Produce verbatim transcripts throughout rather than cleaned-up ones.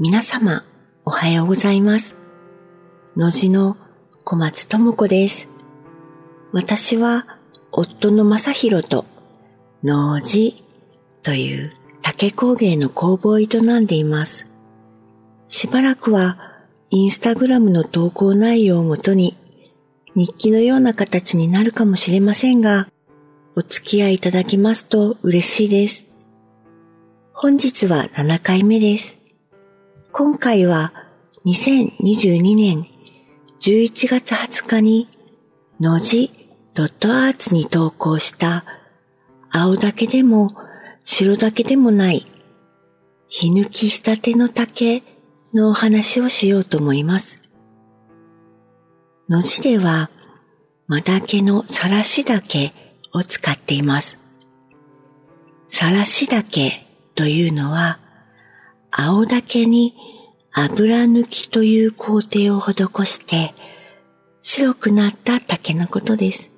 皆様おはようございます。のじの小松智子です。私は夫の正弘とNOJIという竹工芸の工房を営んでいます。しばらくはインスタグラムの投稿内容をもとに日記のような形になるかもしれませんが、お付き合いいただけますと嬉しいです。本日はななかいめです。今回はにせんにじゅうにねんじゅういちがつはつかにノジ アーツ に投稿した青竹でも白竹でもない火抜きしたての竹のお話をしようと思います。ノジでは真竹のさらし竹を使っています。さらし竹というのは青竹に油抜きという工程を施して白くなった竹のことです。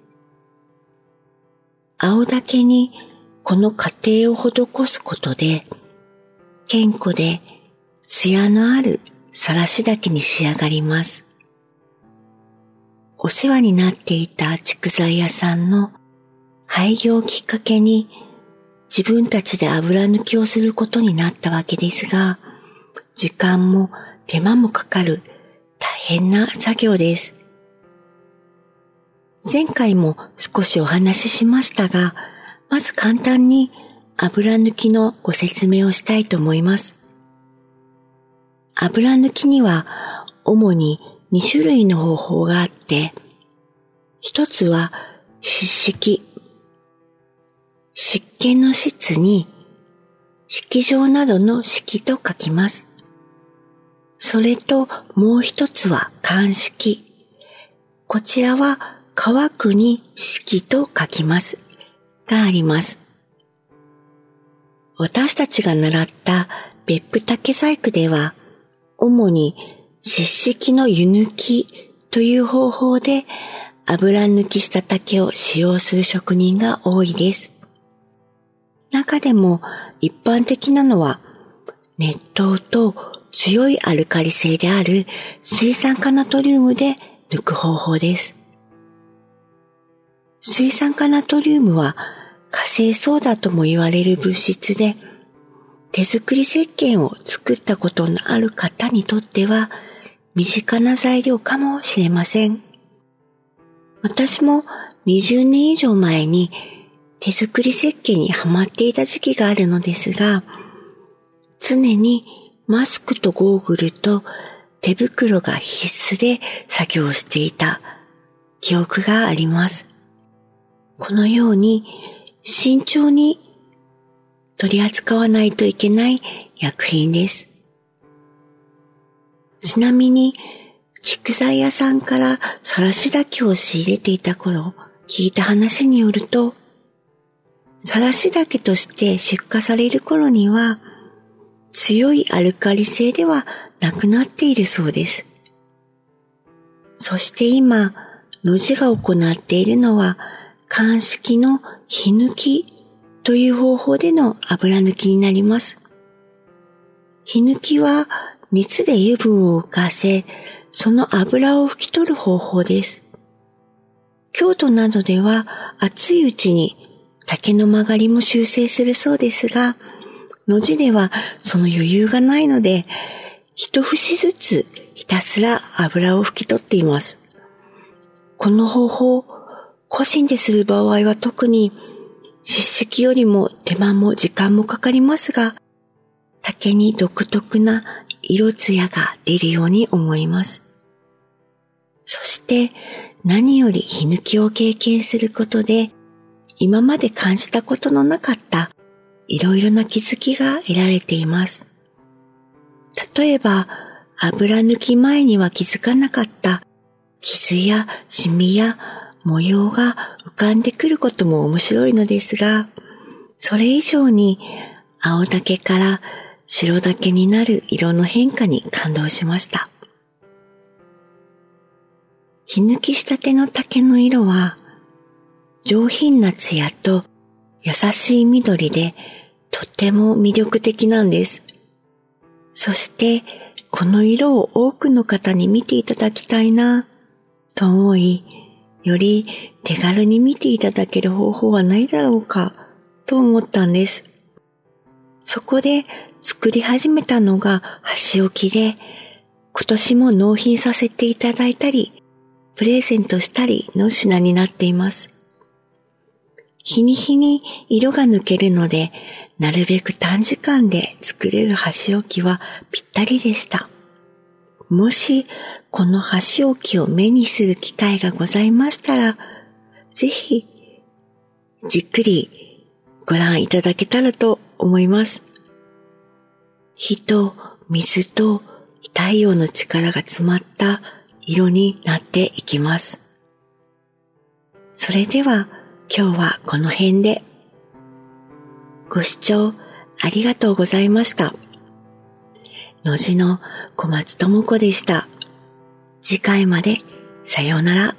青竹にこの過程を施すことで健康で艶のあるさらし竹に仕上がります。お世話になっていた竹材屋さんの廃業をきっかけに自分たちで油抜きをすることになったわけですが、時間も手間もかかる大変な作業です。前回も少しお話ししましたが、まず簡単に油抜きのご説明をしたいと思います。油抜きには主ににしゅるいの方法があって、一つは湿式。湿気の質に式場などの式と書きます。それともう一つは乾式。こちらは乾くに式と書きますがあります。私たちが習った別府竹細工では主に湿式の湯抜きという方法で油抜きした竹を使用する職人が多いです。中でも一般的なのは熱湯と強いアルカリ性である水酸化ナトリウムで抜く方法です。水酸化ナトリウムは火成ソーダとも言われる物質で、手作り石鹸を作ったことのある方にとっては身近な材料かもしれません。私もにじゅうねん以上前に手作り石鹸にハマっていた時期があるのですが、常にマスクとゴーグルと手袋が必須で作業していた記憶があります。このように慎重に取り扱わないといけない薬品です。ちなみに竹材屋さんからさらし竹を仕入れていた頃、聞いた話によると、さらし竹として出荷される頃には強いアルカリ性ではなくなっているそうです。そして今、ノジが行っているのは乾式の火抜きという方法での油抜きになります。火抜きは熱で油分を浮かせ、その油を拭き取る方法です。京都などでは熱いうちに竹の曲がりも修正するそうですが、ノジではその余裕がないので、一節ずつひたすら油を拭き取っています。この方法、個人でする場合は特に湿式よりも手間も時間もかかりますが、竹に独特な色艶が出るように思います。そして何より火抜きを経験することで、今まで感じたことのなかったいろいろな気づきが得られています。例えば、油抜き前には気づかなかった傷やシミや模様が浮かんでくることも面白いのですが、それ以上に青竹から白竹になる色の変化に感動しました。火抜きしたての竹の色は、上品な艶と優しい緑でとても魅力的なんです。そしてこの色を多くの方に見ていただきたいなと思い、より手軽に見ていただける方法はないだろうかと思ったんです。そこで作り始めたのが箸置きで、今年も納品させていただいたりプレゼントしたりの品になっています。日に日に色が抜けるので、なるべく短時間で作れる箸置きはぴったりでした。もしこの箸置きを目にする機会がございましたら、ぜひじっくりご覧いただけたらと思います。火と水と太陽の力が詰まった色になっていきます。それでは今日はこの辺で。ご視聴ありがとうございました。ノジの小松智子でした。次回までさようなら。